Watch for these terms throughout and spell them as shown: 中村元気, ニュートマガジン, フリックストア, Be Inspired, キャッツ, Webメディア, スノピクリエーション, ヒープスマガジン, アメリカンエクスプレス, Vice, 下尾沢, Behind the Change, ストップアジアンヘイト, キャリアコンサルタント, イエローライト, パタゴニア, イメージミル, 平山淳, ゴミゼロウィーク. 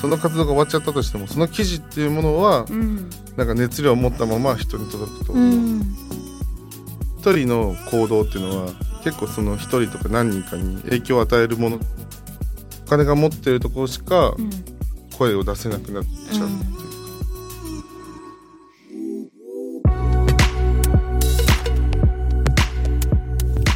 その活動が終わっちゃったとしても、その記事っていうものは、うん、なんか熱量を持ったまま人に届くと思う、うん、一人の行動っていうのは結構その一人とか何人かに影響を与えるもの、お金が持ってるところしか声を出せなくなっちゃう、うん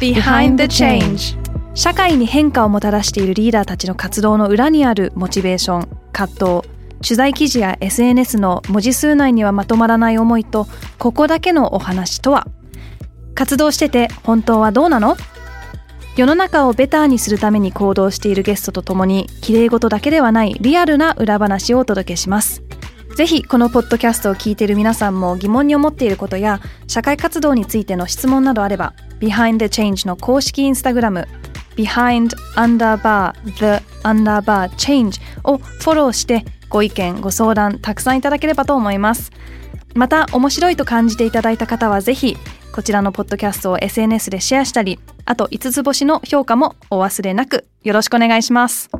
Behind the Change、 社会に変化をもたらしているリーダーたちの活動の裏にあるモチベーション、葛藤、取材記事や SNS の文字数内にはまとまらない思いと、ここだけのお話とは。活動してて本当はどうなの？世の中をベターにするために行動しているゲストとともに、綺麗事だけではないリアルな裏話をお届けします。ぜひこのポッドキャストを聞いている皆さんも疑問に思っていることや社会活動についての質問などあれば、 Behind the Change の公式インスタグラム Behind_the_change をフォローしてご意見ご相談たくさんいただければと思います。また面白いと感じていただいた方はぜひこちらのポッドキャストを SNS でシェアしたり、あと5つ星の評価もお忘れなくよろしくお願いします。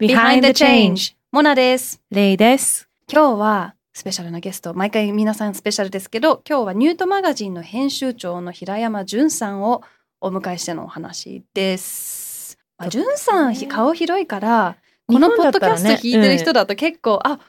Behind the Change、モナです。レイです。今日はスペシャルなゲスト、毎回皆さんスペシャルですけど、今日はニュートマガジンの編集長の平山淳さんをお迎えしてのお話です。まあ、淳さん顔広いから、このポッドキャスト聞いてる人だと結構、あ、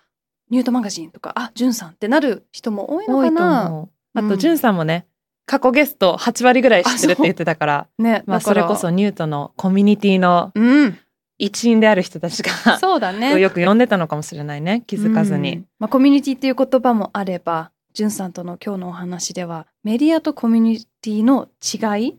ニュートマガジンとか、あ、淳さんってなる人も多いのかな。あと淳さんもね、過去ゲスト8割ぐらい知ってるって言ってたから、ね、まあ、それこそニュートのコミュニティの、うん。一員である人たちがそうだ、ね、よく読んでたのかもしれないね、気づかずに、うん、まあ、コミュニティっていう言葉もあれば、淳さんとの今日のお話ではメディアとコミュニティの違いっ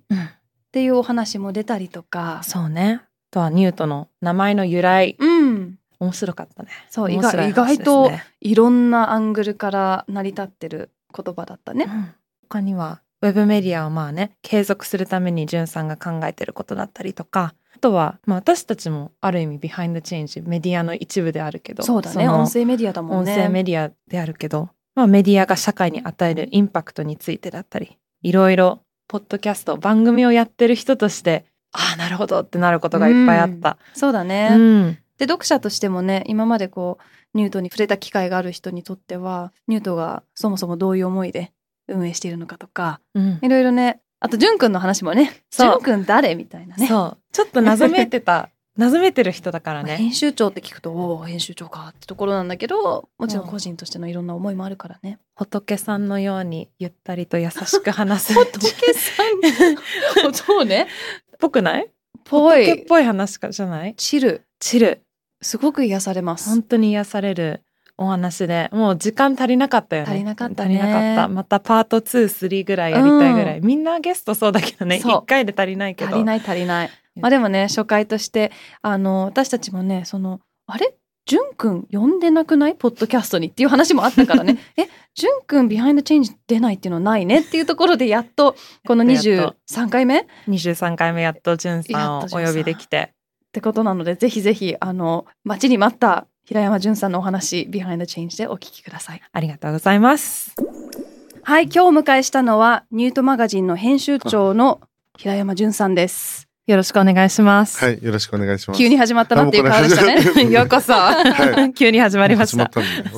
ていうお話も出たりとか、うん、そうね、あとはニュートの名前の由来、うん、面白かったね。そう、面白い話ですね。意外といろんなアングルから成り立ってる言葉だったね、うん、他にはウェブメディアをまあね、継続するために淳さんが考えてることだったりとか、あとは、まあ、私たちもある意味ビハインドチェンジ、メディアの一部であるけど、そうだね、音声メディアだもんね。音声メディアであるけど、まあ、メディアが社会に与えるインパクトについてだったり、いろいろポッドキャスト番組をやってる人として、ああなるほどってなることがいっぱいあった、うん、そうだね、うん、で読者としてもね、今までこうニュートに触れた機会がある人にとっては、ニュートがそもそもどういう思いで運営しているのかとか、うん、いろいろね、あと淳くんの話もね、淳くん誰みたいなね、そう、ちょっと謎めいてる人だからね、まあ、編集長って聞くと、お編集長かってところなんだけど、もちろん個人としてのいろんな思いもあるからね、うん、仏さんのようにゆったりと優しく話す仏さんそうね、ぽくない？ぽい、仏っぽい話じゃない？チルすごく癒されます。本当に癒されるお話で、もう時間足りなかったよね。足りなかった。またパート2、3ぐらいやりたいぐらい、うん、みんなゲストそうだけどね、1回で足りないけど、足りない、まあ、でもね、初回として私たちもね、そのあれ淳くん呼んでなくないポッドキャストにっていう話もあったからね淳くんビハインドチェンジ出ないっていうのはないねっていうところで、やっとこの23回目やっと淳さんをお呼びできてってことなので、ぜひぜひ待ちに待った平山淳さんのお話、ビハインドチェンジでお聞きください。ありがとうございます。はい、今日お迎えしたのはニュートマガジンの編集長の平山淳さんです。よろしくお願いします。はい、よろしくお願いします。急に始まったなっていう顔でしたねようこそ、はい、急に始まりました。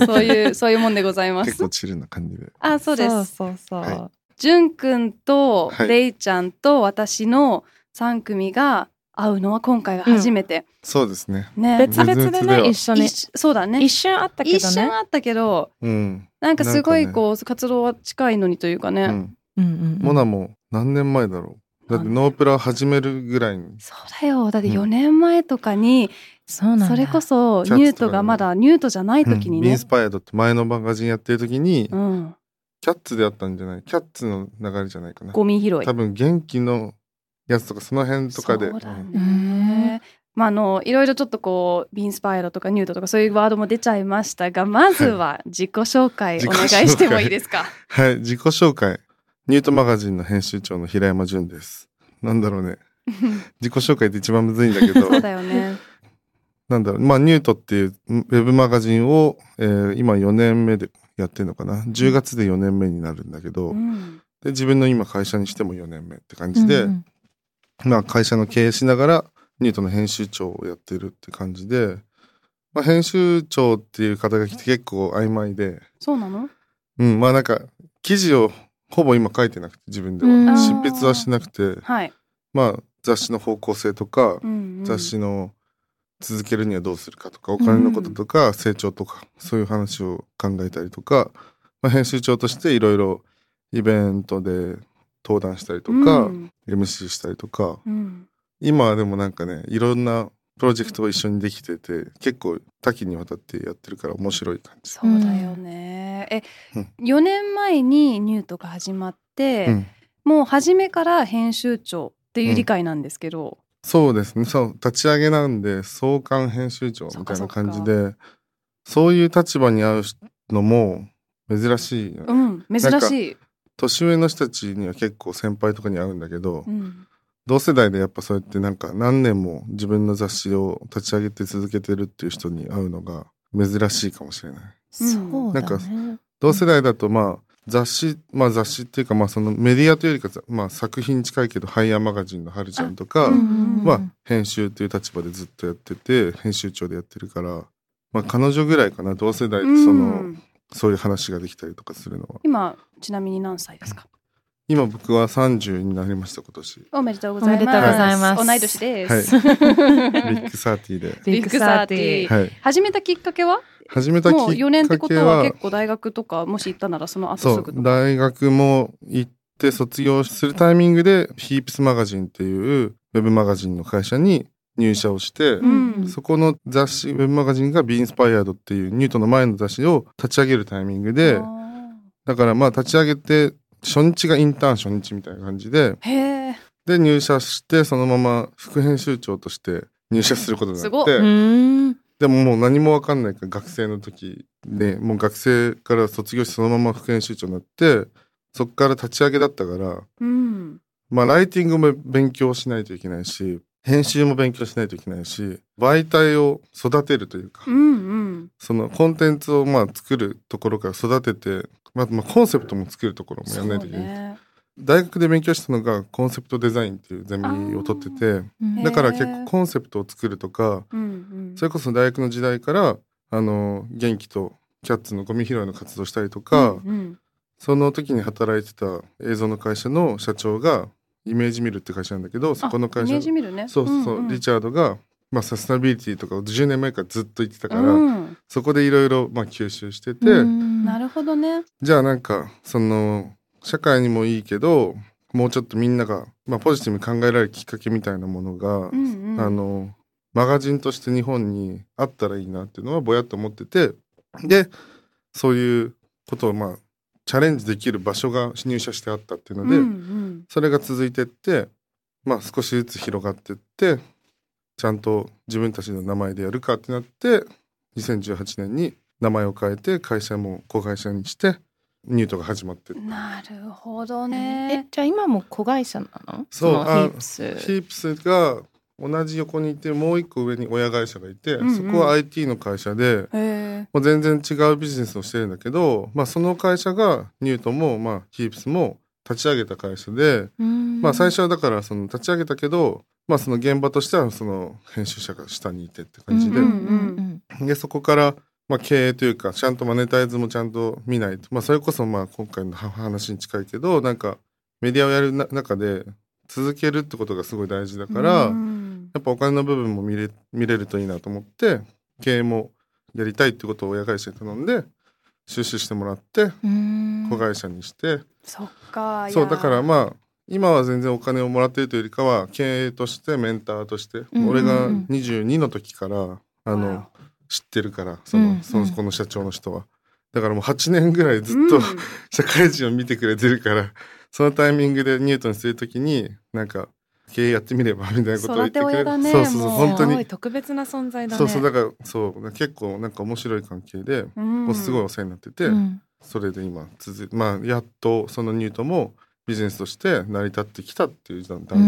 そういうもんでございます。結構チルな感じで、あ、そうです、そう、はい、淳くんとレイちゃんと私の3組が会うのは今回が初めて、うん、そうです ね別々でね、一緒に、そうだね、一瞬あったけど、うん、なんかすごいこう、ね、活動は近いのにというかね、うんうんうん、モナも何年前だろう、だってノープラ始めるぐらいに、そうだよ、だって4年前とかに、うん、それこそニュートがまだニュートじゃない時にね、うん、Be Inspiredって前のマガジンやってる時に、うん、キャッツであったんじゃない、キャッツの流れじゃないかな、ゴミ拾い、多分元気のやつとかその辺とかで、そうだね、うん、まあいろいろちょっとこうビンスパイロとかニュートとかそういうワードも出ちゃいましたが、まずは自己紹介お願いしてもいいですか？はい、自己紹介。ニュートマガジンの編集長の平山淳です。なんだろうね。自己紹介って一番むずいんだけど。そうだよね。なんだろう、まあニュートっていうウェブマガジンを、今4年目でやってるのかな。10月で4年目になるんだけど、うん、で自分の今会社にしても4年目って感じで。うん、まあ、会社の経営しながらニュートの編集長をやってるって感じで、まあ、編集長っていう肩書きって結構曖昧で。そうなの？うん、まあなんか記事をほぼ今書いてなくて、自分では執筆はしなくて、はい、まあ雑誌の方向性とか、うんうん、雑誌の続けるにはどうするかとか、お金のこととか、うん、成長とか、そういう話を考えたりとか、まあ、編集長としていろいろイベントで登壇したりとか、うん、MC したりとか、うん、今はでもなんかね、いろんなプロジェクトを一緒にできてて、結構多岐にわたってやってるから面白い感じ。そうだよね。4年前にニュートが始まって、うん、もう初めから編集長っていう理解なんですけど、うん、そうですね。そう、立ち上げなんで創刊編集長みたいな感じで、そういう立場に合うのも珍しいよね。うん、珍しい。年上の人たちには結構先輩とかに会うんだけど、うん、同世代でやっぱそうやってなんか何年も自分の雑誌を立ち上げて続けてるっていう人に会うのが珍しいかもしれない。そうだね。なんか同世代だとまあ雑誌っていうか、まあそのメディアというよりか、まあ、作品近いけどハイヤーマガジンのはるちゃんとか、まあ、編集という立場でずっとやってて編集長でやってるから、まあ、彼女ぐらいかな、同世代でそういう話ができたりとかするのは。今ちなみに何歳ですか？今僕は30になりました、今年。おめでとうございます。同い年です、はい、ビッグサーティーで。ビッグサーティー、はい、始めたきっかけは？始めたきっかけはもう4年ってことは結構大学とかもし行ったならその後すぐとか。そう、大学も行って卒業するタイミングでヒープスマガジンっていうウェブマガジンの会社に入社をして、うん、そこの雑誌ウェブマガジンが Be Inspired っていうニュートの前の雑誌を立ち上げるタイミングで、だからまあ立ち上げて初日がインターン初日みたいな感じで、へー、で入社してそのまま副編集長として入社することになって、すごっ。でももう何も分かんないから、学生の時でもう学生から卒業してそのまま副編集長になって、そこから立ち上げだったから、うん、まあライティングも勉強しないといけないし、編集も勉強しないといけないし、媒体を育てるというか、うんうん、そのコンテンツをまあ作るところから育てて、まあ、コンセプトも作るところもやらないといけない、ね、大学で勉強したのがコンセプトデザインっていうゼミを取ってて、だから結構コンセプトを作るとか、それこそ大学の時代から元気とキャッツのゴミ拾いの活動したりとか、うんうん、その時に働いてた映像の会社の社長がイメージミルって会社なんだけど、そこの会社、イメージミルね、そうそう、うんうん、リチャードが、まあ、サステナビリティとかを10年前からずっと言ってたから、うん、そこでいろいろ吸収してて、なるほどね。じゃあなんかその社会にもいいけど、もうちょっとみんなが、まあ、ポジティブに考えられるきっかけみたいなものが、うんうん、マガジンとして日本にあったらいいなっていうのはぼやっと思ってて、でそういうことをまあチャレンジできる場所が入社してあったっていうので、うんうん、それが続いてって、まあ、少しずつ広がってってちゃんと自分たちの名前でやるかってなって、2018年に名前を変えて会社も子会社にしてニュートが始まってる。なるほどね。じゃあ今も子会社なの？そう、そのヒープス。ヒープスが同じ横にいて、もう一個上に親会社がいて、うんうん、そこは IT の会社で、もう全然違うビジネスをしてるんだけど、まあ、その会社がニュートも、まあ、ヒープスも立ち上げた会社で、まあ、最初はだからその立ち上げたけど、まあ、その現場としてはその編集者が下にいてって感じで、うんうんうん、でそこからまあ経営というかちゃんとマネタイズもちゃんと見ないと、まあ、それこそまあ今回の話に近いけど、なんかメディアをやる中で続けるってことがすごい大事だから、うん、やっぱお金の部分も見れるといいなと思って、経営もやりたいってことを親会社に頼んで出資してもらって、子会社にして。そっか。そうだからまあ今は全然お金をもらっているというよりかは経営としてメンターとして、俺が22の時から知ってるから、この社長の人はだからもう8年ぐらいずっと、社会人を見てくれてるから、そのタイミングでニュートにするときになんか経営やってみればみたいなことを言ってくれる。そうそうそう、本当にすごい特別な存在だね。そうそう、だからそう結構なんか面白い関係で、もうすごいお世話になってて、それで今まあやっとそのニュートもビジネスとして成り立ってきたっていう段階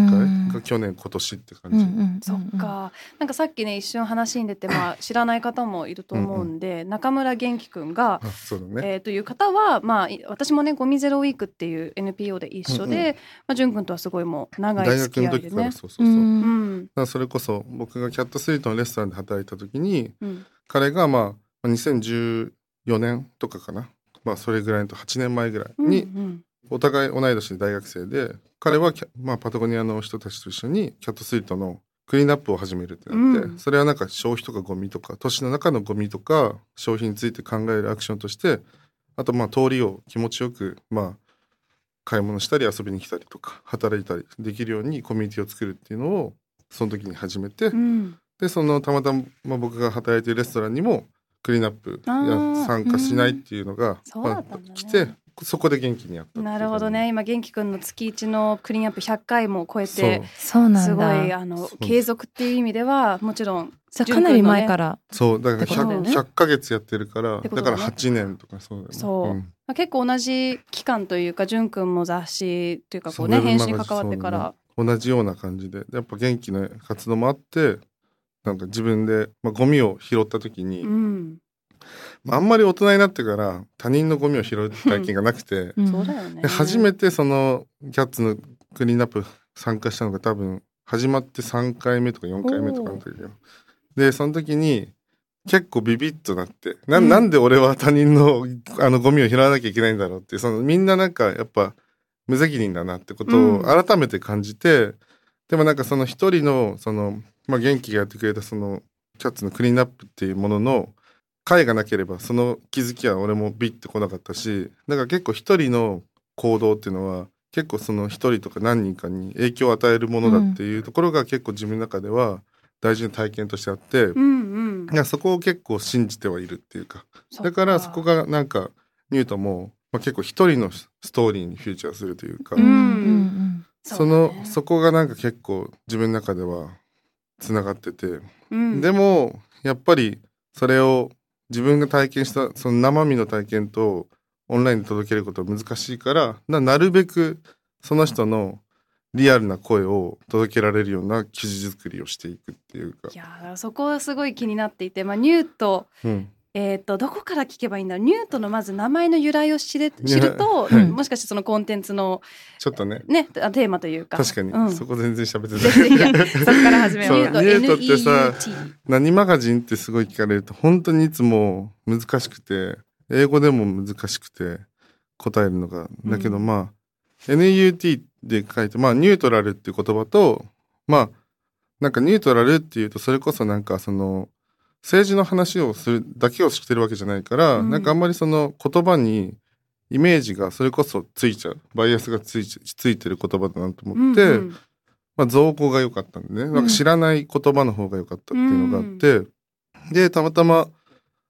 が去年今年って感じ、うんうんうん、そっか。なんかさっきね一瞬話に出て、まあ、知らない方もいると思うんで、うんうん、中村元気くんが、そうだね、という方は、まあ、私もねゴミゼロウィークっていう NPO で一緒で、うんうん、まあ、淳くんとはすごいもう長い付き合いでね、大学の時からそうそうそう、うんうん、だからそれこそ僕がキャットスイートのレストランで働いた時に、うん、彼がまあ2014年とかかな、まあ、それぐらいの8年前ぐらいに、うんうん、お互い同い年で大学生で、彼はまあ、パタゴニアの人たちと一緒にキャットスイートのクリーンアップを始めるってなって、うん、それはなんか消費とかゴミとか都市の中のゴミとか消費について考えるアクションとして、あとまあ通りを気持ちよく、まあ、買い物したり遊びに来たりとか働いたりできるようにコミュニティを作るっていうのをその時に始めて、うん、でそのたまたま僕が働いているレストランにもクリーンアップや参加しないっていうのが、うん、まあ、来て、そこで元気にやったっていう。なるほどね。今元気くんの月1のクリーンアップ100回も超えて、そうすごい継続っていう意味ではもちろんかなり前から、そうだから 100ヶ月やってるから、だから8年とかそうだよね。そう、うん、まあ、結構同じ期間というか、淳くんも雑誌というかこうね編集に関わってから、ね、同じような感じでやっぱ元気の活動もあって、なんか自分で、まあ、ゴミを拾った時に。うん、あんまり大人になってから他人のゴミを拾う体験がなくて、うん、そうだよね、初めてそのキャッツのクリーンアップ参加したのが多分始まって3回目とか4回目とかの時よ。でその時に結構ビビッとなって、なんで俺は他人の、ゴミを拾わなきゃいけないんだろうって、そのみんななんかやっぱ無責任だなってことを改めて感じて、うん、でもなんかその一人のその、まあ、元気がやってくれたそのキャッツのクリーンアップっていうものの会がなければその気づきは俺もビッてこなかったし、だから結構一人の行動っていうのは結構その一人とか何人かに影響を与えるものだっていうところが結構自分の中では大事な体験としてあって、うんうん、そこを結構信じてはいるっていうか、だからそこがなんかニュートンも、まあ、結構一人のストーリーにフューチャーするというか、うんうんうん、そこがなんか結構自分の中ではつながってて、うん、でもやっぱりそれを自分が体験したその生身の体験とオンラインで届けることは難しいから、なるべくその人のリアルな声を届けられるような記事作りをしていくっていうか、いやそこはすごい気になっていて、まあ、ニュート、うん、どこから聞けばいいんだろう。ニュートのまず名前の由来を知ると、はい、もしかしてそのコンテンツのちょっとねテーマというか、確かに、うん、そこ全然喋ってない。そこから始めます。ニュートってさ、何マガジンってすごい聞かれると本当にいつも難しくて、英語でも難しくて答えるのが、だけどまあ、うん、NUT で書いて、まあ、ニュートラルっていう言葉と、まあなんかニュートラルっていうとそれこそなんかその政治の話をするだけをしてるわけじゃないから、うん、なんかあんまりその言葉にイメージがそれこそついちゃう、バイアスがついてる言葉だなと思って、うんうん、まあ、造語が良かったんでね、なんか知らない言葉の方が良かったっていうのがあって、うん、でたまたま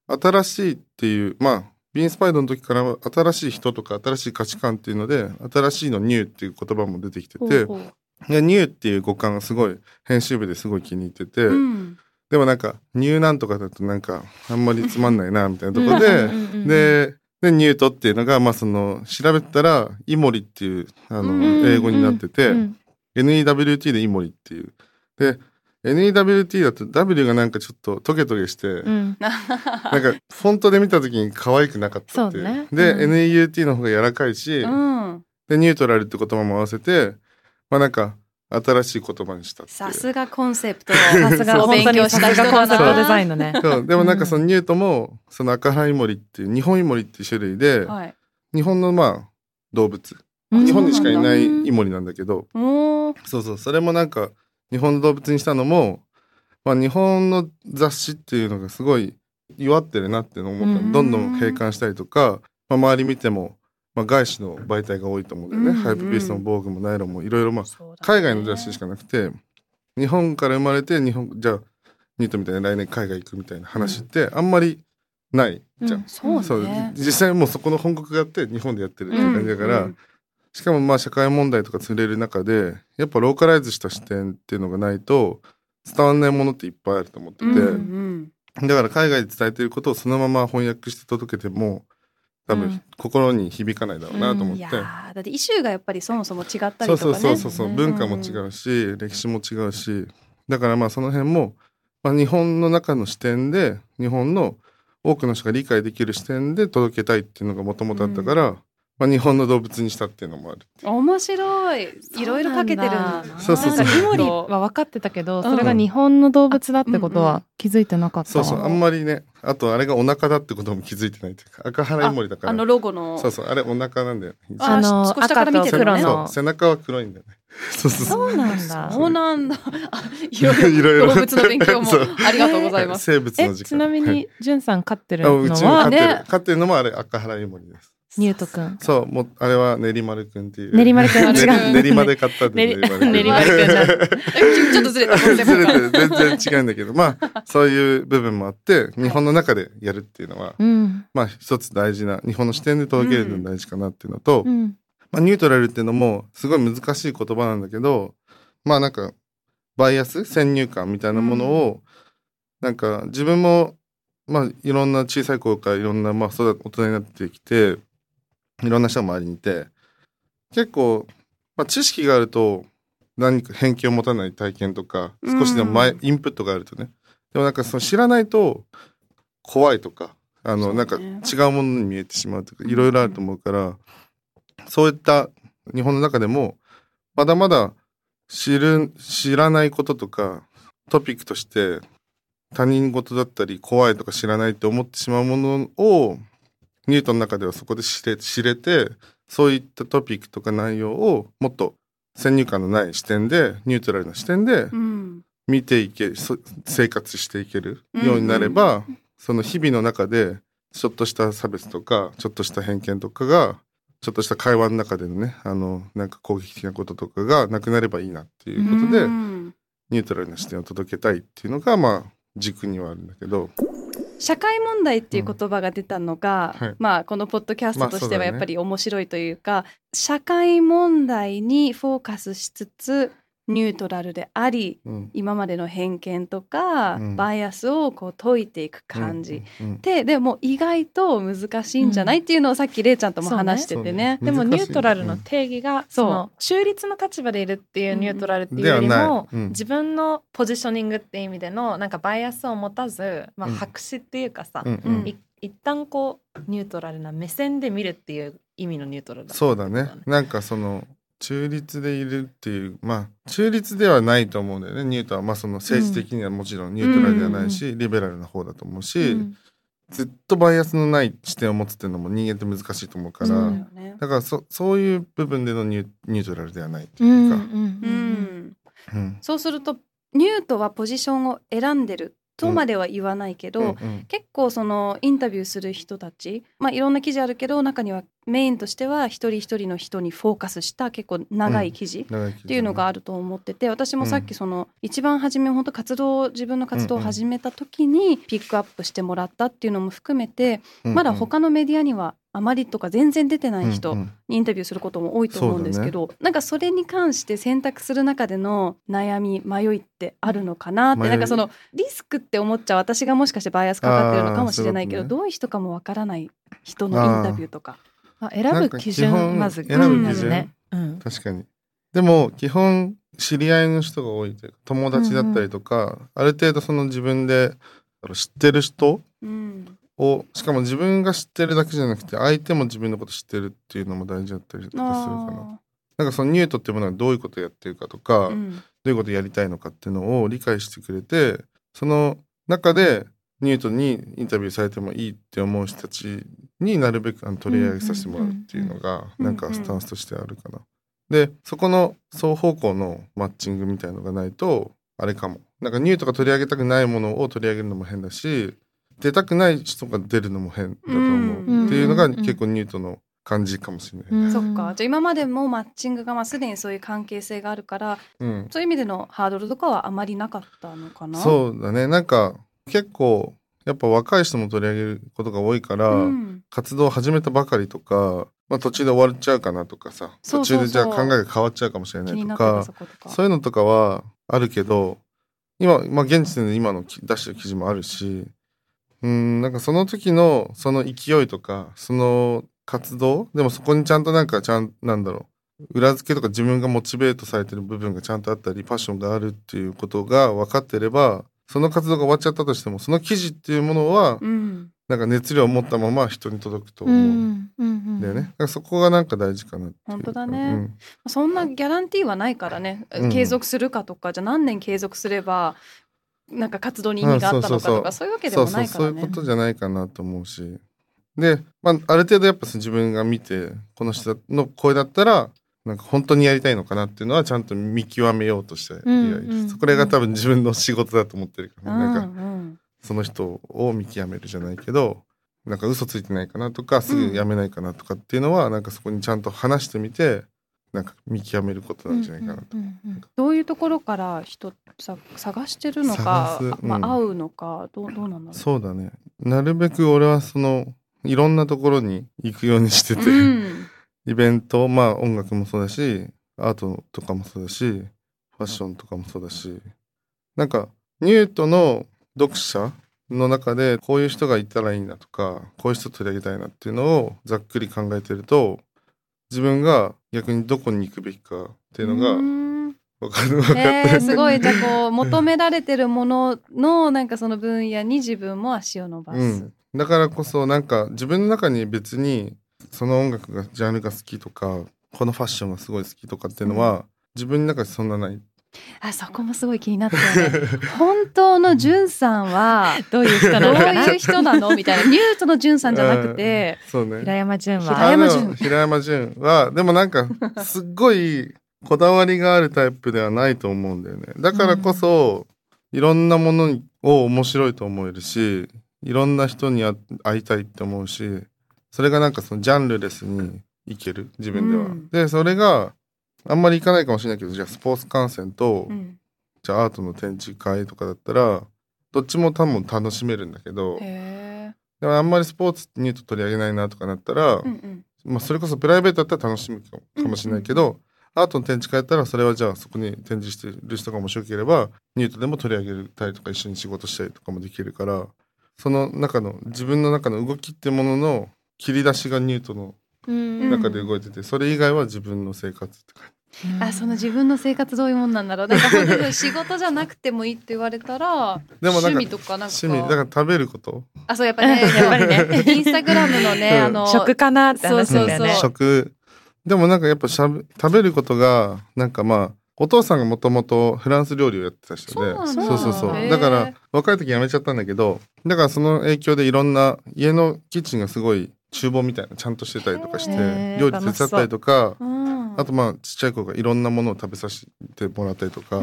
新しいっていう、まあBe Inspiredの時から新しい人とか新しい価値観っていうので、新しいのニューっていう言葉も出てきてて、ほうほう、でニューっていう語感がすごい編集部ですごい気に入ってて、うん、でもなんかニューなんとかだとなんかあんまりつまんないなみたいなところ でニュートっていうのが、まあその調べたらイモリっていう英語になってて、 NEWT でイモリっていうで、 NEWT だと W がなんかちょっとトゲトゲして、うん、なんかフォントで見た時に可愛くなかったっていう、ね、で、うん、NEUT の方が柔らかいし、うん、でニュートラルって言葉も合わせて、まあなんか新しい言葉にしたって。さすがコンセプト、さすがお勉強した人だな。デザインのね。そうでもなんかそのニュートもその赤原イモリっていう日本イモリっていう種類で、はい、日本のまあ動物、日本にしかいないイモリなんだけど、そうそう、それもなんか日本の動物にしたのも、まあ、日本の雑誌っていうのがすごい弱ってるなって思ったの。どんどん閉館したりとか、まあ、周り見てもまあ、外資の媒体が多いと思うんだよね、うんうん、ハイプピースもボーグもナイロンもいろいろ、まあ海外の雑誌しかなくて、日本から生まれて日本じゃあニュートみたいに来年海外行くみたいな話ってあんまりないじゃん、うん、そうね、実際もうそこの本国があって日本でやってるっていう感じだから、うんうん、しかもまあ社会問題とか釣れる中でやっぱローカライズした視点っていうのがないと伝わんないものっていっぱいあると思ってて、うんうん、だから海外で伝えてることをそのまま翻訳して届けても多分心に響かないだろうなと思って、いやだってイシューがやっぱりそもそも違ったりとかね、そう文化も違うし、歴史も違うし、だからまあその辺も、まあ、日本の中の視点で日本の多くの人が理解できる視点で届けたいっていうのがもともとあったから、まあ、日本の動物にしたっていうのもある。面白い、いろいろかけてるんだ。そうイモリは分かってたけど、それが日本の動物だってことは気づいてなかった。そうあんまりね。あとあれがお腹だってことも気づいてないというか、赤原イモリだから、あのロゴのそうあれお腹なんだよね。少し下から見てるね。そう背中は黒いんだよね。そうなんだ。そうなんだ。いろいろ動物の勉強もありがとうございます。生物の時間。ちなみにじゅんさん飼ってるのは、うちも飼ってるのもあれ赤原イモリです。ニュートくん、そうもうあれは練馬くんっていう、練馬くん違う、練馬で買ったんで練馬くんちょっとずれた、全然違うんだけど、まあそういう部分もあって日本の中でやるっていうのは、まあ一つ大事な、日本の視点で届けるのが大事かなっていうのと、まあニュートラルっていうのもすごい難しい言葉なんだけど、まあなんかバイアス、先入観みたいなものを、なんか自分もまあいろんな小さい頃からいろんな、まあ大人になってきていろんな人が周りにいて、結構、まあ、知識があると何か偏見を持たない体験とか少しでもインプットがあるとね、でもなんかその知らないと怖いとか、なんか違うものに見えてしまうとかいろいろあると思うから、そういった日本の中でもまだまだ知らないこととかトピックとして他人事だったり怖いとか知らないって思ってしまうものをニュートの中ではそこで知れて、そういったトピックとか内容をもっと先入観のない視点で、ニュートラルな視点で見ていけ、生活していけるようになれば、その日々の中でちょっとした差別とかちょっとした偏見とかが、ちょっとした会話の中でのね、なんか攻撃的なこととかがなくなればいいなっていうことで、ニュートラルな視点を届けたいっていうのがまあ軸にはあるんだけど。社会問題っていう言葉が出たのが、まあ、このポッドキャストとしてはやっぱり面白いというか、社会問題にフォーカスしつつニュートラルであり、今までの偏見とか、バイアスをこう解いていく感じ、でも意外と難しいんじゃないっていうのをさっきれいちゃんとも話しててね、でもニュートラルの定義が、その中立の立場でいるっていうニュートラルっていうよりも、自分のポジショニングっていう意味でのなんかバイアスを持たず、まあ、白紙っていうかさ、一旦こうニュートラルな目線で見るっていう意味のニュートラルだ、そうだね。なんかその中立でいるっていう、まあ中立ではないと思うんだよね。ニュートはまあその政治的にはもちろんニュートラルではないし、リベラルな方だと思うし、ずっとバイアスのない視点を持つっていうのも人間って難しいと思うから、だからそういう部分でのニュートラルではないっていうか、そうするとニュートはポジションを選んでるとまでは言わないけど、結構そのインタビューする人たち、まあ、いろんな記事あるけど、中にはメインとしては一人一人の人にフォーカスした結構長い記事っていうのがあると思ってて、私もさっきその一番初め本当自分の活動を始めた時にピックアップしてもらったっていうのも含めて、まだ他のメディアにはあまりとか全然出てない人にインタビューすることも多いと思うんですけど、なんかそれに関して選択する中での悩み、迷いってあるのかなって、なんかそのリスクって思っちゃう私がもしかしてバイアスかかってるのかもしれないけど、どういう人かもわからない人のインタビューとか、選ぶ基準、まず選ぶ基準ね、確かに。でも基本知り合いの人が多いというか、友達だったりとか、ある程度その自分で知ってる人を、しかも自分が知ってるだけじゃなくて相手も自分のこと知ってるっていうのも大事だったりとかするかな。なんかそのニュートっていうものはどういうことやってるかとか、どういうことやりたいのかっていうのを理解してくれて、その中でニュートにインタビューされてもいいって思う人たちになるべく取り上げさせてもらうっていうのがなんかスタンスとしてあるかな。でそこの双方向のマッチングみたいのがないとあれかも。なんかニュートが取り上げたくないものを取り上げるのも変だし、出たくない人が出るのも変だと思うっていうのが結構ニュートの感じかもしれない、そっか。じゃあ今までもマッチングがまあすでにそういう関係性があるから、そういう意味でのハードルとかはあまりなかったのかな。そうだね。なんか結構やっぱ若い人も取り上げることが多いから、活動を始めたばかりとか、まあ、途中で終わっちゃうかなとかさ、途中でじゃあ考えが変わっちゃうかもしれないとか、そういうのとかはあるけど、今、まあ、現時点で今の出してる記事もあるし、なんかその時のその勢いとかその活動でもそこにちゃんとなんだろう裏付けとか自分がモチベートされてる部分がちゃんとあったりパッションがあるっていうことが分かってればその活動が終わっちゃったとしてもその記事っていうものは、うん、なんか熱量を持ったまま人に届くと思うんだよね。だからそこがなんか大事かなっていう。本当だね、うん、そんなギャランティーはないからね、うん、継続するかとかじゃあ何年継続すればなんか活動に意味があったのかとかそういうわけでもないからね。そういうことじゃないかなと思うしで、まあ、ある程度やっぱ自分が見てこの人の声だったらなんか本当にやりたいのかなっていうのはちゃんと見極めようとして、これが多分自分の仕事だと思ってるから、ね、なんかその人を見極めるじゃないけどなんか嘘ついてないかなとかすぐやめないかなとかっていうのは、なんかそこにちゃんと話してみてなんか見極めることなんじゃないかなと。どういうところから人探してるのか、まあ、会うのかどうなんだろう。そうだね、なるべく俺はそのいろんなところに行くようにしてて、イベント、まあ音楽もそうだしアートとかもそうだしファッションとかもそうだし、なんかニュートの読者の中でこういう人がいたらいいなとかこういう人取り上げたいなっていうのをざっくり考えてると自分が逆にどこに行くべきかっていうのが分かってすごいじゃあこう求められてるもののなんかその分野に自分も足を伸ばす、だからこそなんか自分の中に別にその音楽がジャンルが好きとかこのファッションがすごい好きとかっていうのは、自分の中でそんなない。あそこもすごい気になってる、ね、本当のジュンさんはどういう人なのみたいなニュートのジュンさんじゃなくてそう、ね、平山ジュンはでもなんかすっごいこだわりがあるタイプではないと思うんだよね。だからこそ、いろんなものを面白いと思えるしいろんな人に会いたいって思うしそれがなんかそのジャンルレスにいける自分では、でそれがあんまりいかないかもしれないけどじゃあスポーツ観戦と、じゃあアートの展示会とかだったらどっちも多分楽しめるんだけどでもあんまりスポーツニュート取り上げないなとかなったら、まあ、それこそプライベートだったら楽しむかもしれないけど、アートの展示会やったらそれはじゃあそこに展示してる人が面白ければニュートでも取り上げたりとか一緒に仕事したりとかもできるから、その中の自分の中の動きってものの切り出しがニュートの中で動いてて、それ以外は自分の生活って感じ、あその自分の生活どういうもんなんだろう。なんか本当に仕事じゃなくてもいいって言われたらでもなんか趣味とかなんか趣味だから食べること、あそうやっぱねインスタグラムのねあの食かなって話だよね。食でもなんかやっぱ食べることがなんかまあお父さんがもともとフランス料理をやってた人でそうだから若い時やめちゃったんだけど、だからその影響でいろんな家のキッチンがすごい厨房みたいなちゃんとしてたりとかして料理手伝ったりとか、あとまあちっちゃい子がいろんなものを食べさせてもらったりとか、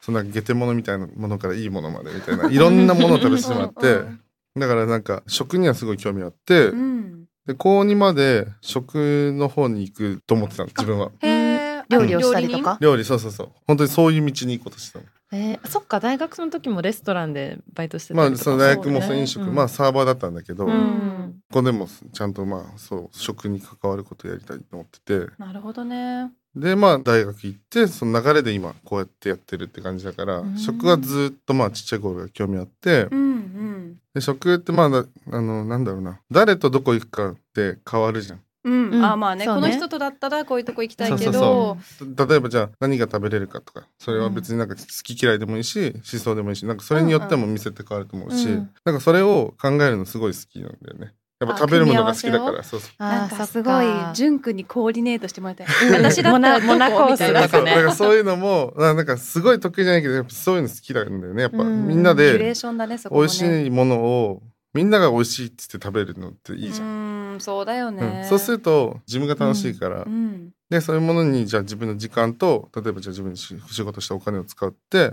そんなゲテモノみたいなものからいいものまでみたいないろんなものを食べさせてもらってだからなんか食にはすごい興味あって、で高2まで食の方に行くと思ってたの自分は。料理をしたりとか料理そう本当にそういう道に行こうとしてたの。そっか大学の時もレストランでバイトしてたりとか、まあ、その大学も飲食、まあサーバーだったんだけど、ここでもちゃんとまあそう食に関わることをやりたいと思ってて。なるほどね。でまあ大学行ってその流れで今こうやってやってるって感じだから、食はずっとまあちっちゃい頃から興味あって、で食ってまあなんだろうな誰とどこ行くかって変わるじゃん。あまあね、この人とだったらこういうとこ行きたいけど例えばじゃあ何が食べれるかとかそれは別になんか好き嫌いでもいいし思想でもいいしなんかそれによっても店って変わると思うし、なんかそれを考えるのすごい好きなんだよね。やっぱ食べるものが好きだからそうなんかすごい純くんにコーディネートしてもらいたい私だったらモナコースとかね、そういうのもなんかすごい得意じゃないけどやっぱそういうの好きなんだよね。やっぱみんなで美味しいものをみんなが美味しいって言って食べるのっていいじゃん。そうだよね、そうすると自分が楽しいから、でそういうものにじゃあ自分の時間と例えばじゃあ自分の仕事したお金を使って、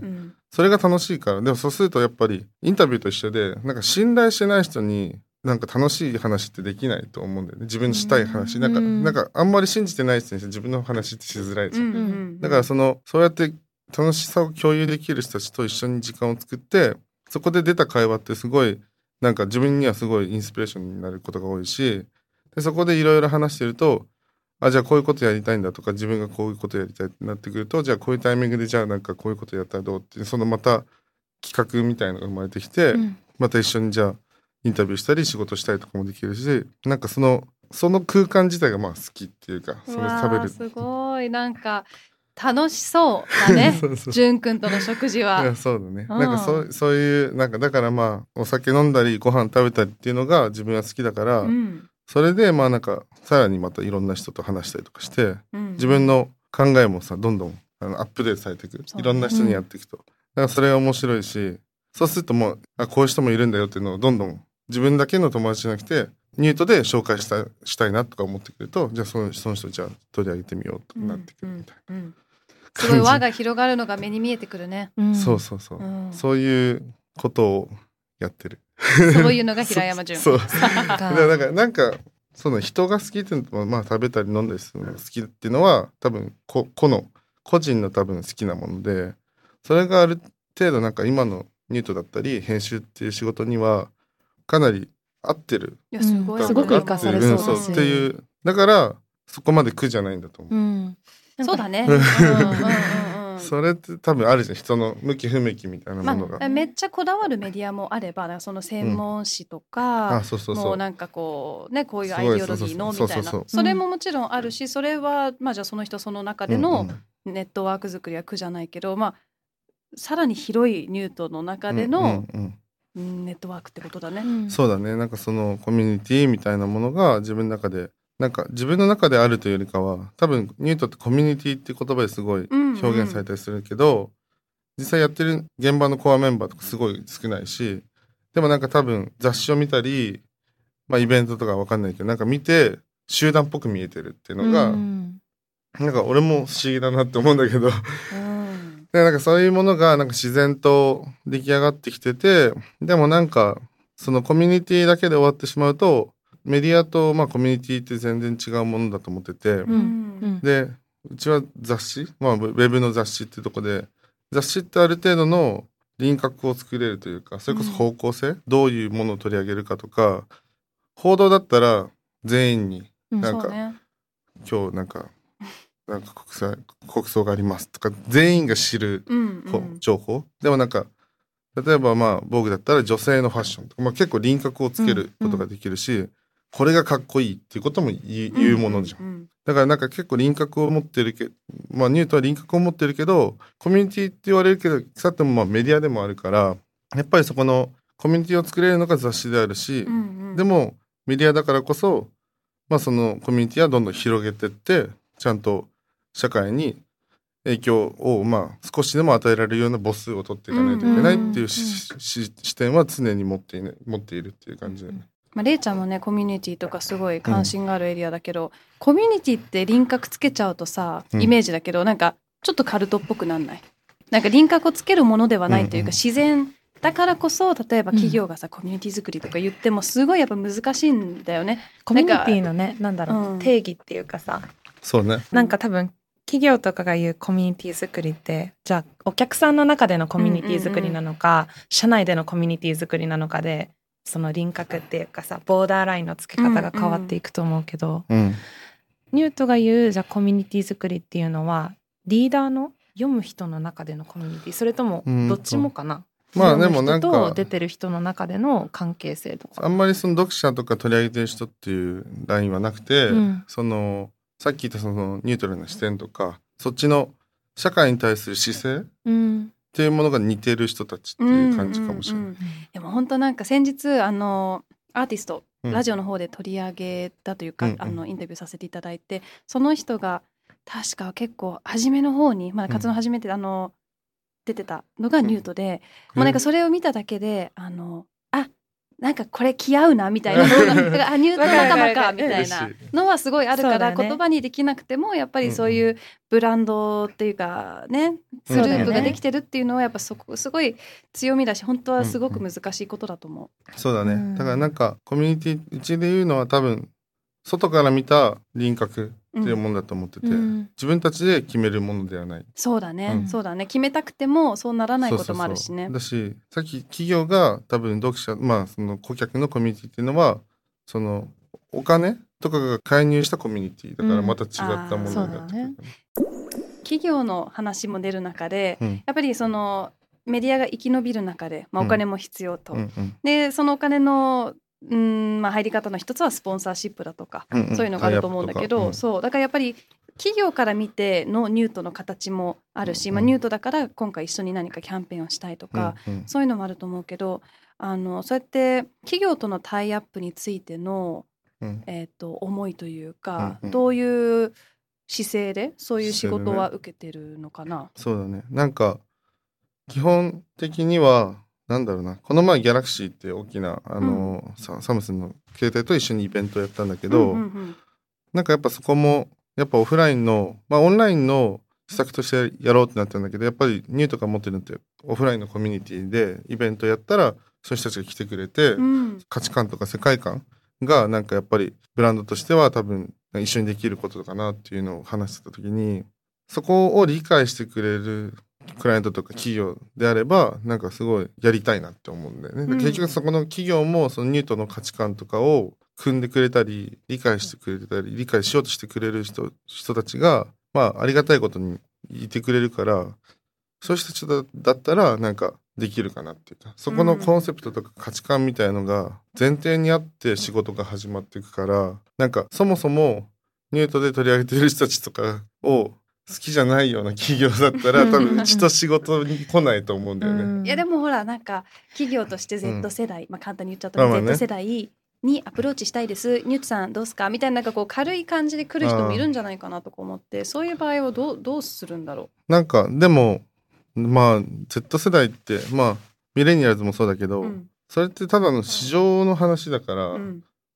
それが楽しいから。でもそうするとやっぱりインタビューと一緒でなんか信頼してない人になんか楽しい話ってできないと思うんだよね。自分のしたい話なんかあんまり信じてない人にして自分の話ってしづらいじゃん、だからそうやって楽しさを共有できる人たちと一緒に時間を作ってそこで出た会話ってすごいなんか自分にはすごいインスピレーションになることが多いし、でそこでいろいろ話してるとじゃあこういうことやりたいんだとか自分がこういうことやりたいってなってくるとじゃあこういうタイミングでじゃあなんかこういうことやったらどうってそのまた企画みたいなのが生まれてきて、また一緒にじゃあインタビューしたり仕事したりとかもできるし、なんかその空間自体がまあ好きっていうか、それ食べる。すごいなんか楽しそうだね。純くんとの食事は。いやそうだね。なんかそういうなんかだからまあお酒飲んだりご飯食べたりっていうのが自分は好きだから、うん、それでまあなんかさらにまたいろんな人と話したりとかして、うん、自分の考えもさどんどんアップデートされていく、いろんな人にやっていくと、うん、だからそれが面白いし、そうするともうこういう人もいるんだよっていうのをどんどん自分だけの友達じゃなくてニュートで紹介したいなとか思ってくると、じゃあその人じゃあ取り上げてみようとなってくるみたいな、うんうん、すごい輪が広がるのが目に見えてくるね、うん、そうそうそう、うん、そういうことをやってるそういうのが平山純そうなんかその人が好きっていうのは、まあ、食べたり飲んだりするのが好きっていうのは多分個人の多分好きなもので、それがある程度なんか今のニュートだったり編集っていう仕事にはかなり合ってる。いやすごいすごく活かされそうだし、っていうだからそこまで苦じゃないんだと思う、うん、そうだね、うんうんうん、それって多分あるじゃん、人の向き不向きみたいなものが、まあ、めっちゃこだわるメディアもあれば、その専門誌とか、うん、もうなんかこうね、こういうアイデオロギーのみたいな、それももちろんあるし、それはまあじゃあその人その中でのネットワーク作りは苦じゃないけど、まあさらに広いニュートの中での、うんうんうんネットワークってことだね、うん、そうだね、なんかそのコミュニティみたいなものが自分の中でなんか自分の中であるというよりかは、多分ニュートってコミュニティって言葉ですごい表現されたりするけど、うんうん、実際やってる現場のコアメンバーとかすごい少ないし、でもなんか多分雑誌を見たり、まあ、イベントとかわかんないけどなんか見て集団っぽく見えてるっていうのが、うんうん、なんか俺も不思議だなって思うんだけど、でなんかそういうものがなんか自然と出来上がってきてて、でもなんかそのコミュニティだけで終わってしまうと、メディアとまあコミュニティって全然違うものだと思ってて、うんうん、でうちは雑誌、まあ、ウェブの雑誌ってとこで、雑誌ってある程度の輪郭を作れるというか、それこそ方向性、うん、どういうものを取り上げるかとか、報道だったら全員になんか、うんね、今日なんか国葬がありますとか全員が知る情報、うんうん、でもなんか例えばまあ僕だったら女性のファッションとか、まあ、結構輪郭をつけることができるし、うんうん、これがかっこいいっていうことも言うものじゃん、うんうん、だからなんか結構輪郭を持ってるけど、まあ、ニュートは輪郭を持ってるけどコミュニティって言われるけど、腐ってもまあメディアでもあるから、やっぱりそこのコミュニティを作れるのが雑誌であるし、うんうん、でもメディアだからこそ、まあ、そのコミュニティはどんどん広げてってちゃんと社会に影響をまあ少しでも与えられるような母数を取っていかないといけないっていう視点は常に持っているっていう感じで、ねまあ、れいちゃんもねコミュニティとかすごい関心があるエリアだけど、うん、コミュニティって輪郭つけちゃうとさイメージだけど、うん、なんかちょっとカルトっぽくなんない？なんか輪郭をつけるものではないというか、うんうん、自然だからこそ例えば企業がさ、うん、コミュニティ作りとか言ってもすごいやっぱ難しいんだよね。コミュニティのねなんだろう、うん、定義っていうかさ、そうね、なんか多分企業とかが言うコミュニティ作りってじゃあお客さんの中でのコミュニティ作りなのか、うんうんうん、社内でのコミュニティ作りなのかでその輪郭っていうかさボーダーラインの付け方が変わっていくと思うけど、うんうん、ニュートが言うじゃあコミュニティ作りっていうのはリーダーの読む人の中でのコミュニティ、それともどっちもかな、まあでもなんか人と出てる人の中での関係性とかあんまりその読者とか取り上げてる人っていうラインはなくて、うん、そのさっき言ったそのニュートラルな視点とかそっちの社会に対する姿勢っていうものが似てる人たちっていう感じかもしれない、うんうんうんうん、でも本当なんか先日アーティストラジオの方で取り上げたというか、うん、インタビューさせていただいて、その人が確か結構初めの方にまだ活動初めて出てたのがニュートで、うん、もうなんかそれを見ただけでなんかこれ気合うなみたいなあニュート仲間かみたいなのはすごいあるから、言葉にできなくてもやっぱりそういうブランドっていうかねグループができてるっていうのはやっぱそこすごい強みだし、本当はすごく難しいことだと思う。そうだね、だからなんかコミュニティうちで言うのは多分外から見た輪郭っていうものだと思ってて、うん、自分たちで決めるものではない。そうだね、うん、そうだね、決めたくてもそうならないこともあるしね。そうそうそう、だしさっき企業が多分読者、まあその顧客のコミュニティっていうのはそのお金とかが介入したコミュニティだからまた違ったものになってくる、うんね、企業の話も出る中で、うん、やっぱりそのメディアが生き延びる中で、お金も必要と、でそのお金の入り方の一つはスポンサーシップだとか、そういうのがあると思うんだけど、そうだからやっぱり企業から見てのニュートの形もあるし、ニュートだから今回一緒に何かキャンペーンをしたいとか、そういうのもあると思うけど、そうやって企業とのタイアップについての、思いというか、どういう姿勢でそういう仕事は受けてるのかな。そうだね、なんか基本的にはなんだろうな、この前ギャラクシーって大きなサムスンの携帯と一緒にイベントをやったんだけど、なんかやっぱそこもやっぱオフラインの、オンラインの施策としてやろうってなったんだけど、やっぱりニューとか持ってるのってオフラインのコミュニティでイベントやったらそういう人たちが来てくれて、価値観とか世界観がなんかやっぱりブランドとしては多分一緒にできることかなっていうのを話してた時に、そこを理解してくれるクライアントとか企業であればなんかすごいやりたいなって思うんだよね、結局そこの企業もそのニュートの価値観とかを組んでくれたり理解してくれたり理解しようとしてくれる 人たちが、ありがたいことにいてくれるから、そういう人たちだったらなんかできるかなっていうか、そこのコンセプトとか価値観みたいのが前提にあって仕事が始まっていくから、なんかそもそもニュートで取り上げている人たちとかを好きじゃないような企業だったら多分うちと仕事に来ないと思うんだよね、いやでもほらなんか企業として Z 世代、簡単に言っちゃったら Z 世代にアプローチしたいです、ニュートさんどうすかみたい なんかこう軽い感じで来る人もいるんじゃないかなとか思って、そういう場合はどうするんだろう。なんかでもZ 世代ってミレニアルズもそうだけど、それってただの市場の話だから、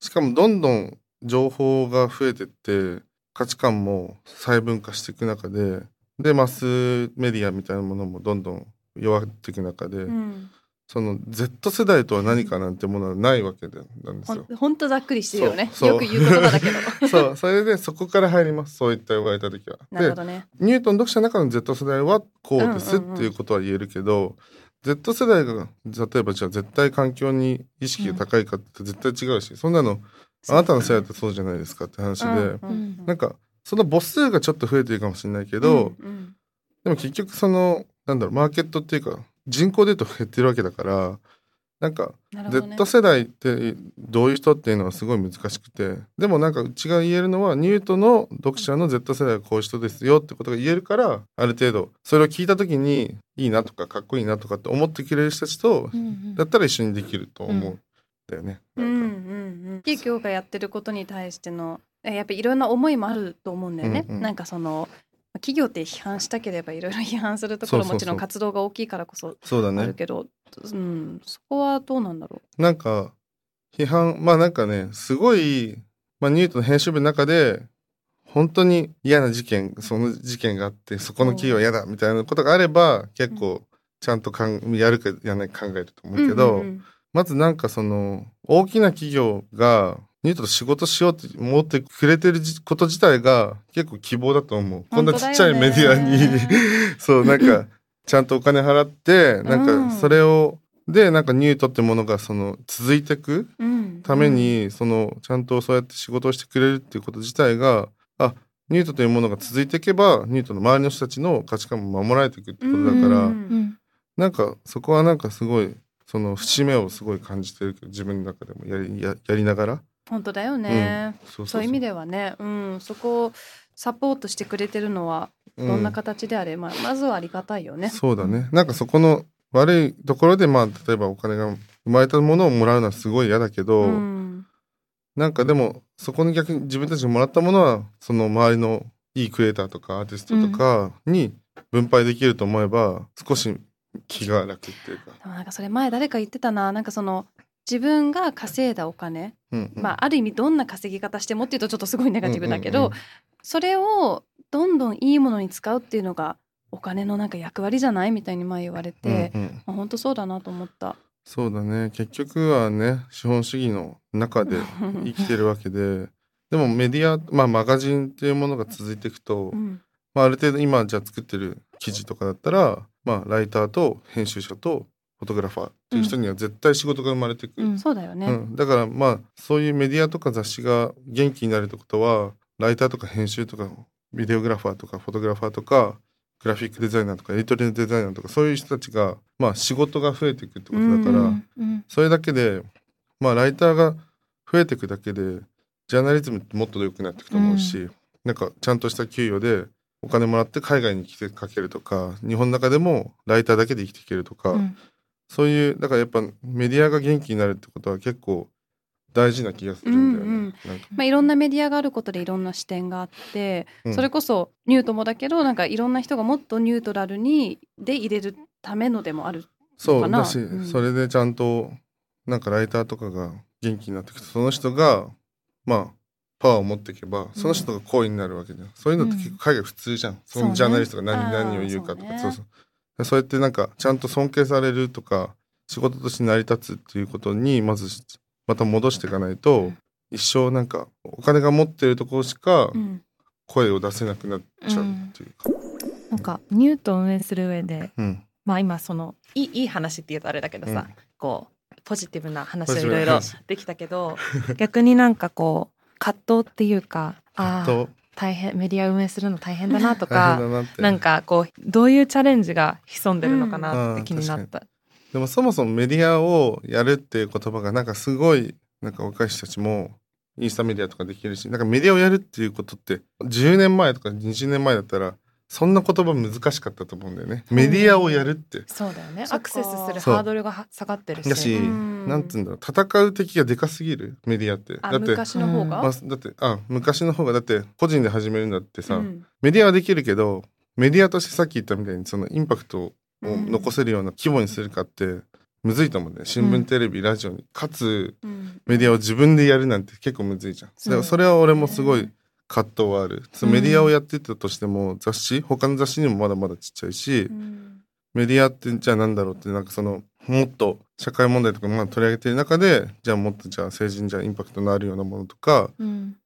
しかもどんどん情報が増えてって価値観も細分化していく中で、マスメディアみたいなものもどんどん弱っていく中で、その Z 世代とは何かなんてものはないわけなんですよ。本当ざっくりしてるよね。よく言う言葉だけどそう、それでそこから入ります。そういった言われた時は、なるほどね、でニュートン読者の中の Z 世代はこうですっていうことは言えるけど、Z 世代が例えばじゃあ絶対環境に意識が高いかって絶対違うし、そんなのあなたの世代ってそうじゃないですかって話で、なんかその母数がちょっと増えてるかもしれないけど、でも結局そのマーケットっていうか人口でいうと減ってるわけだから、なんか Z 世代ってどういう人っていうのはすごい難しくて、でもなんかうちが言えるのはニュートの読者の Z 世代はこういう人ですよってことが言えるから、ある程度それを聞いた時にいいなとかかっこいいなとかって思ってくれる人たちとだったら一緒にできると思う、だよね。企業がやってることに対してのやっぱりいろんな思いもあると思うんだよね、なんかその企業って批判したければいろいろ批判するところもちろん活動が大きいからこそあるけど、そこはどうなんだろう。なんか批判なんかねすごい、ニュートの編集部の中で本当に嫌な事件、その事件があってそこの企業は嫌だみたいなことがあれば結構ちゃんとやるかやらないか考えると思うけど、まずなんかその大きな企業がニュートと仕事しようって思ってくれてること自体が結構希望だと思う。こんなちっちゃいメディアにそうなんかちゃんとお金払ってなんかそれをでなんかニュートってものがその続いてくためにそのちゃんとそうやって仕事をしてくれるっていうこと自体が、ニュートというものが続いていけばニュートの周りの人たちの価値観も守られていくってことだから、なんかそこはなんかすごいその節目をすごい感じてるけど、自分の中でもやりながら。本当だよね、そういう意味ではね、そこをサポートしてくれてるのはどんな形であれ、まずはありがたいよね。そうだね、なんかそこの悪いところで、例えばお金が生まれたものをもらうのはすごい嫌だけど、なんかでもそこに逆に自分たちがもらったものはその周りのいいクリエイターとかアーティストとかに分配できると思えば少し気が楽っていうか。でもなんかそれ前誰か言ってたな、なんかその自分が稼いだお金、ある意味どんな稼ぎ方してもっていうとちょっとすごいネガティブだけど、それをどんどんいいものに使うっていうのがお金のなんか役割じゃないみたいに前言われて、本当そうだなと思った。そうだね、結局はね資本主義の中で生きてるわけででもメディア、マガジンっていうものが続いていくと、ある程度今じゃあ作ってる記事とかだったら、ライターと編集者とフォトグラファーっていう人には絶対仕事が生まれてくる、そうだよね、だからそういうメディアとか雑誌が元気になるってことはライターとか編集とかビデオグラファーとかフォトグラファーとかグラフィックデザイナーとかエディトリアルデザイナーとかそういう人たちが、まあ、仕事が増えていくってことだから、うんうん、それだけで、まあ、ライターが増えていくだけでジャーナリズムってもっと良くなっていくと思うし、うん、なんかちゃんとした給与でお金もらって海外に来てかけるとか、日本の中でもライターだけで生きていけるとか、うん、そういうだからやっぱメディアが元気になるってことは結構大事な気がするんだよね、うんうん、なんかまあ、いろんなメディアがあることでいろんな視点があって、うん、それこそニュートもだけどなんかいろんな人がもっとニュートラルにで入れるためのでもあるのかな。そうだし、うん、それでちゃんとなんかライターとかが元気になってくと、その人がまあパワーを持っていけばその人が好意になるわけじゃん、うん、そういうのって結構海外普通じゃん、うん、そのジャーナリストが 何を言うかとか、そうそう、そうやってなんかちゃんと尊敬されるとか仕事として成り立つっていうことにまずまた戻していかないと、一生なんかお金が持ってるところしか声を出せなくなっちゃうっていうか、うんうん、なんかニュートを運営する上で、うん、まあ今そのいい話っていうとあれだけどさ、うん、こうポジティブな話をいろいろできたけど逆になんかこう葛藤っていうか、あ、大変、メディア運営するの大変だなとかなんかこうどういうチャレンジが潜んでるのかなって気になった、うん。でもそもそもメディアをやるっていう言葉がなんかすごい、なんか若い人たちもインスタメディアとかできるし、なんかメディアをやるっていうことって10年前とか20年前だったらそんな言葉難しかったと思うんだよね、うん、メディアをやるって。そうだよね、アクセスするハードルが下がってるし、だし、なんていうんだろう、戦う敵がでかすぎるメディアって。だって昔の方が、まあ、だって昔の方がだって個人で始めるんだってさ、うん、メディアはできるけどメディアとしてさっき言ったみたいにそのインパクトを残せるような規模にするかってむずいと思うね。新聞、テレビ、ラジオにかつメディアを自分でやるなんて結構むずいじゃん。だからそれは俺もすごい葛藤はある、メディアをやってたとしても雑誌、他の雑誌にもまだまだちっちゃいし、メディアってじゃあなんだろうって、なんかそのもっと社会問題とかまあ取り上げてる中で、じゃあもっとじゃあ政治にじゃあインパクトのあるようなものとか、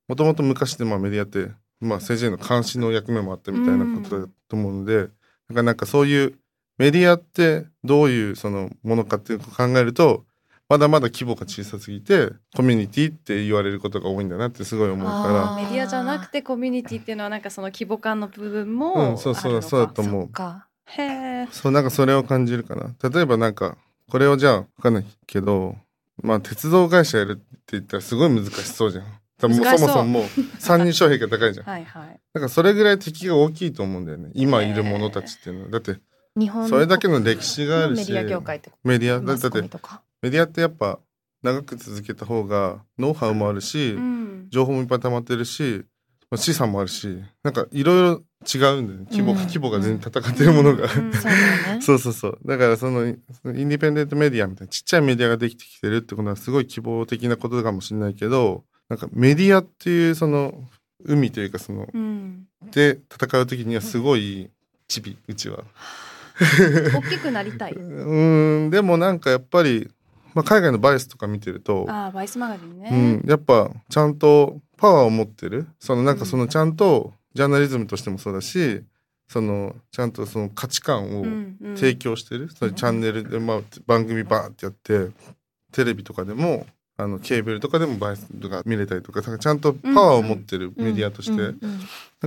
もともと昔でまあメディアってまあ政治への監視の役目もあったみたいなことだと思うので、なんかそういうメディアってどういうそのものかっていうのを考えると、まだまだ規模が小さすぎてコミュニティって言われることが多いんだなってすごい思うから、メディアじゃなくてコミュニティっていうのはなんかその規模感の部分もあるのか、うん、そうだと思う。そっか、へー、そう、なんかそれを感じるかな。例えばなんかこれをじゃあ分かんないけど、まあ鉄道会社やるって言ったらすごい難しそうじゃん。もうそもそも参入障壁が高いじゃんはい、はい、だからそれぐらい敵が大きいと思うんだよね、今いる者たちっていうのは。だって日本のそれだけの歴史があるし、メディア業界ってメディアだってメディアってやっぱ長く続けた方がノウハウもあるし、うん、情報もいっぱい溜まってるし、資産もあるし、なんかいろいろ違うんだよね、規模が全然戦ってるものが、うんうん、そうそうそう。だからそのインディペンデントメディアみたいなちっちゃいメディアができてきてるってことはすごい希望的なことかもしれないけど、なんかメディアっていうその海というかその、うん、で戦う時にはすごいチビ、うちは大きくなりたいでもなんかやっぱり、まあ、海外のバイスとか見てると、バイスマガジンね、うん、やっぱちゃんとパワーを持ってる、そのなんかそのちゃんとジャーナリズムとしてもそうだし、そのちゃんとその価値観を提供してる、そのチャンネルで、まあ、番組バーってやってテレビとかでもケーブルとかでもバイスが見れたりとか、ちゃんとパワーを持ってるメディアとして、なん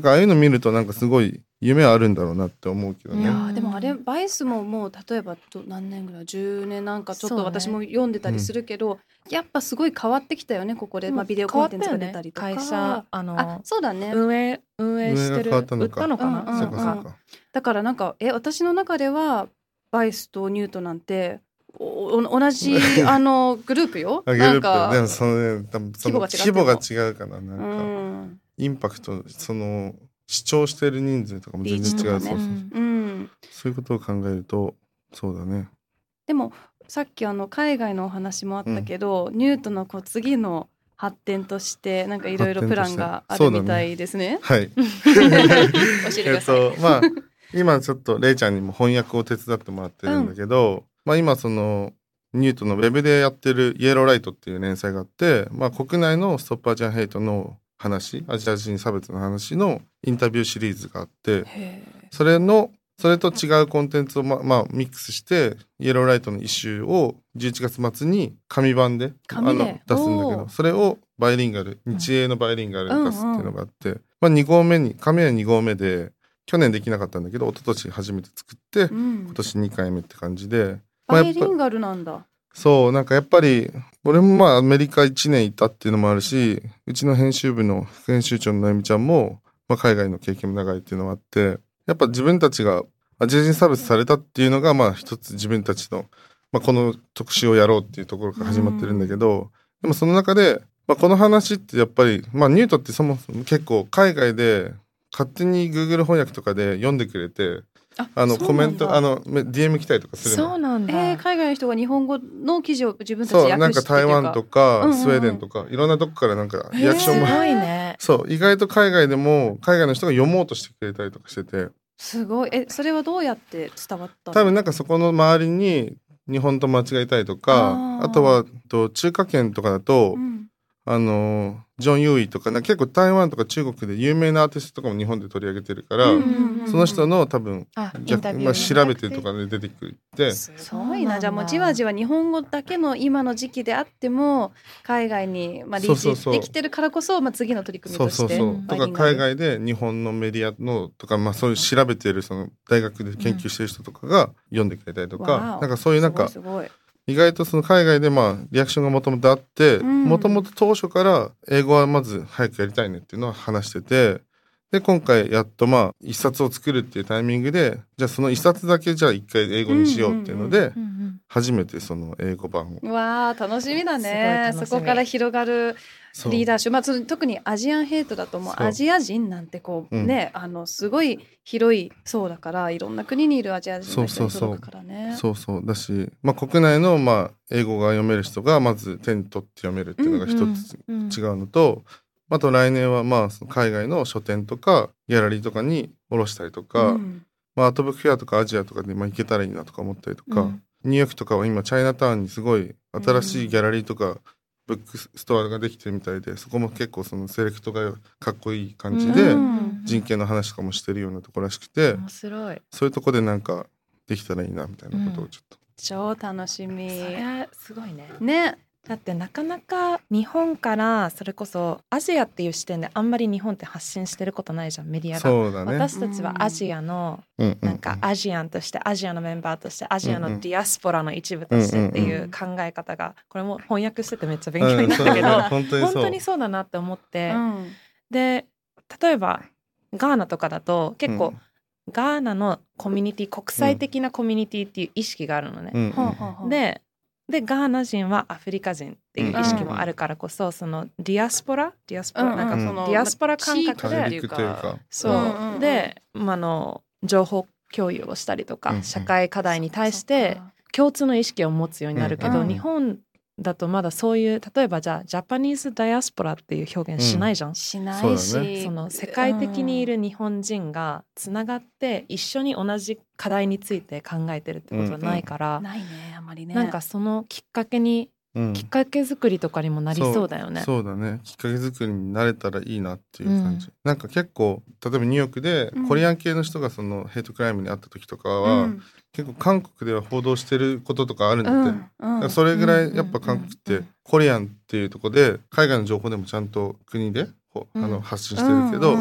かああいうの見るとなんかすごい夢あるんだろうなって思うけどね。いやでもあれバイスももう例えば何年ぐらい、10年なんかちょっと私も読んでたりするけど、ね、やっぱすごい変わってきたよね、ここで、まあ、ビデオコンテンツが出たりとか、ね、会社そうだね、運営してる、売ったのかな、そうかそうか。だからなんか私の中ではバイスとニュートなんて同じグループよなんかでも規模が違うから、なんか、うん、インパクト、その視聴してる人数とかも全然違う、ね、そういうことを考えると、そうだね。でもさっき海外のお話もあったけど、ニュートの次の発展としてなんかいろいろプランがあるみたいですね。はい、教えてください。まあ今ちょっとレイちゃんにも翻訳を手伝ってもらってるんだけど、まあ、今そのニュートのウェブでやってるイエローライトっていう連載があって、まあ、国内のストップアジアンヘイトの話、アジア人差別の話のインタビューシリーズがあって、それと違うコンテンツをまあミックスしてイエローライトのイシューを11月末に紙版で出すんだけど、それをバイリンガル、日英のバイリンガルに出すっていうのがあって、まあ、2号目に紙は2号目で去年できなかったんだけど一昨年初めて作って、うん、今年2回目って感じで、バイリンガルなんだ。そう、なんかやっぱり俺もアメリカ1年いたっていうのもあるし、うちの編集部の副編集長のなゆみちゃんも、海外の経験も長いっていうのもあって、やっぱ自分たちがアジア人差別されたっていうのが一つ自分たちの、この特集をやろうっていうところから始まってるんだけど、でもその中で、この話ってやっぱり、ニュートってそもそも結構海外で勝手に Google 翻訳とかで読んでくれて、コメントDM 来たりとかするの。そうなんだ、海外の人が日本語の記事を自分たち訳して、なんか台湾とか、うんうん、スウェーデンとかいろんなとこからなんかリアクションも、すごいね。そう、意外と海外でも海外の人が読もうとしてくれたりとかしてて、すごい。それはどうやって伝わったの？多分なんかそこの周りに日本と間違えたりとか、あとは中華圏とかだと、ジョン・ユーイとか、結構台湾とか中国で有名なアーティストとかも日本で取り上げてるから、その人の多分調べてとかで出てくるって。すごいな。じゃあもうじわじわ日本語だけの今の時期であっても海外にリーチできてるからこそ、次の取り組みとして、そうとか海外で日本のメディアのとか、そういう調べてる、その大学で研究してる人とかが読んでくれたりとか、そういうすごいすごい、意外とその海外でリアクションがもともとあって、もともと当初から英語はまず早くやりたいねっていうのは話してて、で今回やっと一冊を作るっていうタイミングで、じゃあその一冊だけじゃあ一回英語にしようっていうので、初めてその英語版を。わー、楽しみだね。そこから広がるリーダーシップ、特にアジアンヘイトだと、もうアジア人なんてすごい広い層だから、いろんな国にいるアジア人の人に届くからね。そうだし、国内の英語が読める人がまず手に取って読めるっていうのが一つ違うのと、あと来年はその海外の書店とかギャラリーとかに卸したりとか、アートブックフェアとかアジアとかで行けたらいいなとか思ったりとか、ニューヨークとかは今チャイナタウンにすごい新しいギャラリーとかブックストアができてるみたいで、そこも結構そのセレクトがかっこいい感じで、人権の話とかもしてるようなとこらしくて、面白い。そういうとこでなんかできたらいいなみたいなことをちょっと、超楽しみ。それすごいね。ね、だってなかなか日本からそれこそアジアっていう視点であんまり日本って発信してることないじゃん、メディアが。そうだね、私たちはアジアの、なんかアジアンとして、アジアのメンバーとして、アジアのディアスポラの一部としてっていう考え方が、これも翻訳しててめっちゃ勉強になったけど、本当にそうだなって思って、で例えばガーナとかだと結構、ガーナのコミュニティ、国際的なコミュニティっていう意識があるのね、でガーナ人はアフリカ人っていう意識もあるからこそ、そのディアスポラ、なんかそのディアスポラ感覚で、そうで、情報共有をしたりとか、社会課題に対して共通の意識を持つようになるけど、日本だとまだそういう、例えばじゃあジャパニーズダイアスポラっていう表現しないじゃん、しないし、その世界的にいる日本人がつながって一緒に同じ課題について考えてるってことはないから、ないね、あまりね。なんかそのきっかけ作りとかにもなりそうだよね。そうだね、きっかけ作りになれたらいいなっていう感じ、なんか結構例えばニューヨークでコリアン系の人がそのヘイトクライムにあった時とかは、結構韓国では報道してることとかあるんだって、それぐらいやっぱ韓国ってコリアンっていうとこで海外の情報でもちゃんと国で発信してるけど、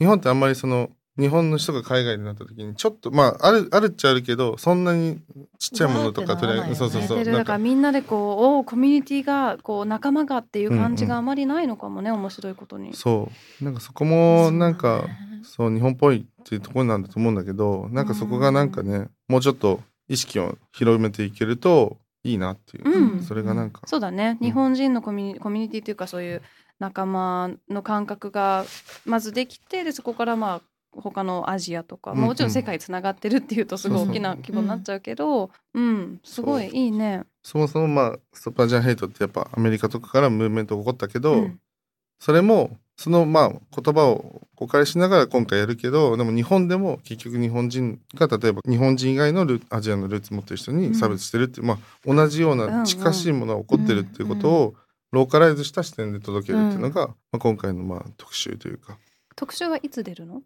日本ってあんまりその日本の人が海外になった時にちょっとあるっちゃあるけど、そんなにちっちゃいものとか取り上げ、そうだからみんなでコミュニティが仲間がっていう感じがあまりないのかもね、面白いことに。そうなんかそこもなんかそう日本っぽいっていうところなんだと思うんだけど、なんかそこがなんかね、もうちょっと意識を広めていけるといいなっていう、それがなんかそうだね、日本人のコミュニティというか、そういう仲間の感覚がまずできて、でそこから他のアジアとか、もちろん世界つながってるっていうとすごい大きな規模になっちゃうけど、すごいいいね。そもそもストップアジアンヘイトってやっぱアメリカとかからムーブメントが起こったけど、それもその言葉をお借りしながら今回やるけど、でも日本でも結局日本人が例えば日本人以外のアジアのルーツ持ってる人に差別してるっていう、同じような近しいものが起こってるっていうことをローカライズした視点で届けるっていうのが、今回の特集というか。特集はいつ出るの？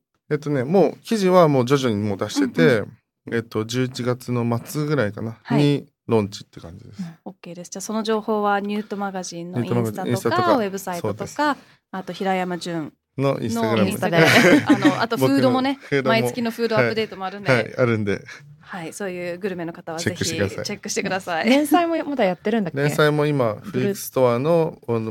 もう記事はもう徐々にもう出してて、11月の末ぐらいかな、にローンチって感じです。OK です。じゃあその情報はニュートマガジンのインスタとかウェブサイトとか、あと平山純のインスタグラムであとフードもね毎月のフードアップデートもあるんで、はいはい、あるんで、はい、そういうグルメの方はぜひチェックしてください。連載もまだやってるんだっけ。連載も今フリックストアのオード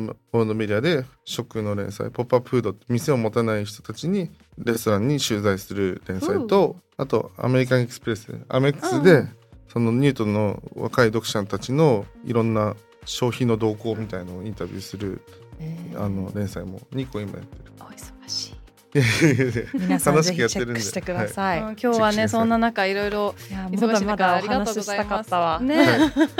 メディアで食の連載ポップアップフード、店を持たない人たちにレストランに取材する連載と、あとアメリカンエクスプレスアメックスでそのニュートンの若い読者たちのいろんな消費の動向みたいなのをインタビューするあの連載も2個今やってる。お忙しい皆さんぜひチェックしてください、はい、今日はねそんな中いろいろ忙しい中ありがとうございます、ね、は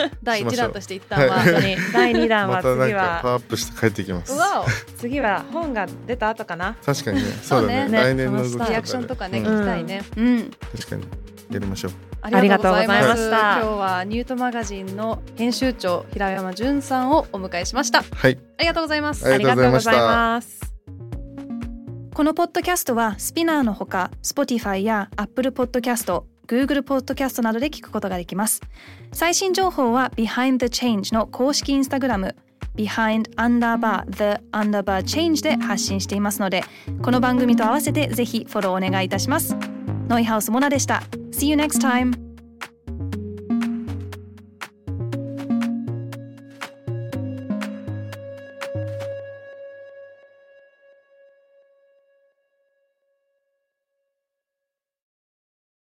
い、第1弾として一旦は、はい、第2弾は次はまたなんかパワーアップして帰ってきます。うわ次は本が出た後かな。確かにねそうだ ね来年の動きとか、ね、リアクションとかね、うん、聞きたいね、うん、確かにやりましょう。ありがとうございました。今日はニュートマガジンの編集長平山淳さんをお迎えしました、はい、ありがとうございます。ありがとうございます。このポッドキャストはスピナーのほか Spotify や Apple Podcast、Google Podcast などで聞くことができます。最新情報は Behind the Change の公式 Instagram Behind_the_change で発信していますので、この番組と合わせてぜひフォローお願いいたします。ノイハウスモナでした。 See you next time!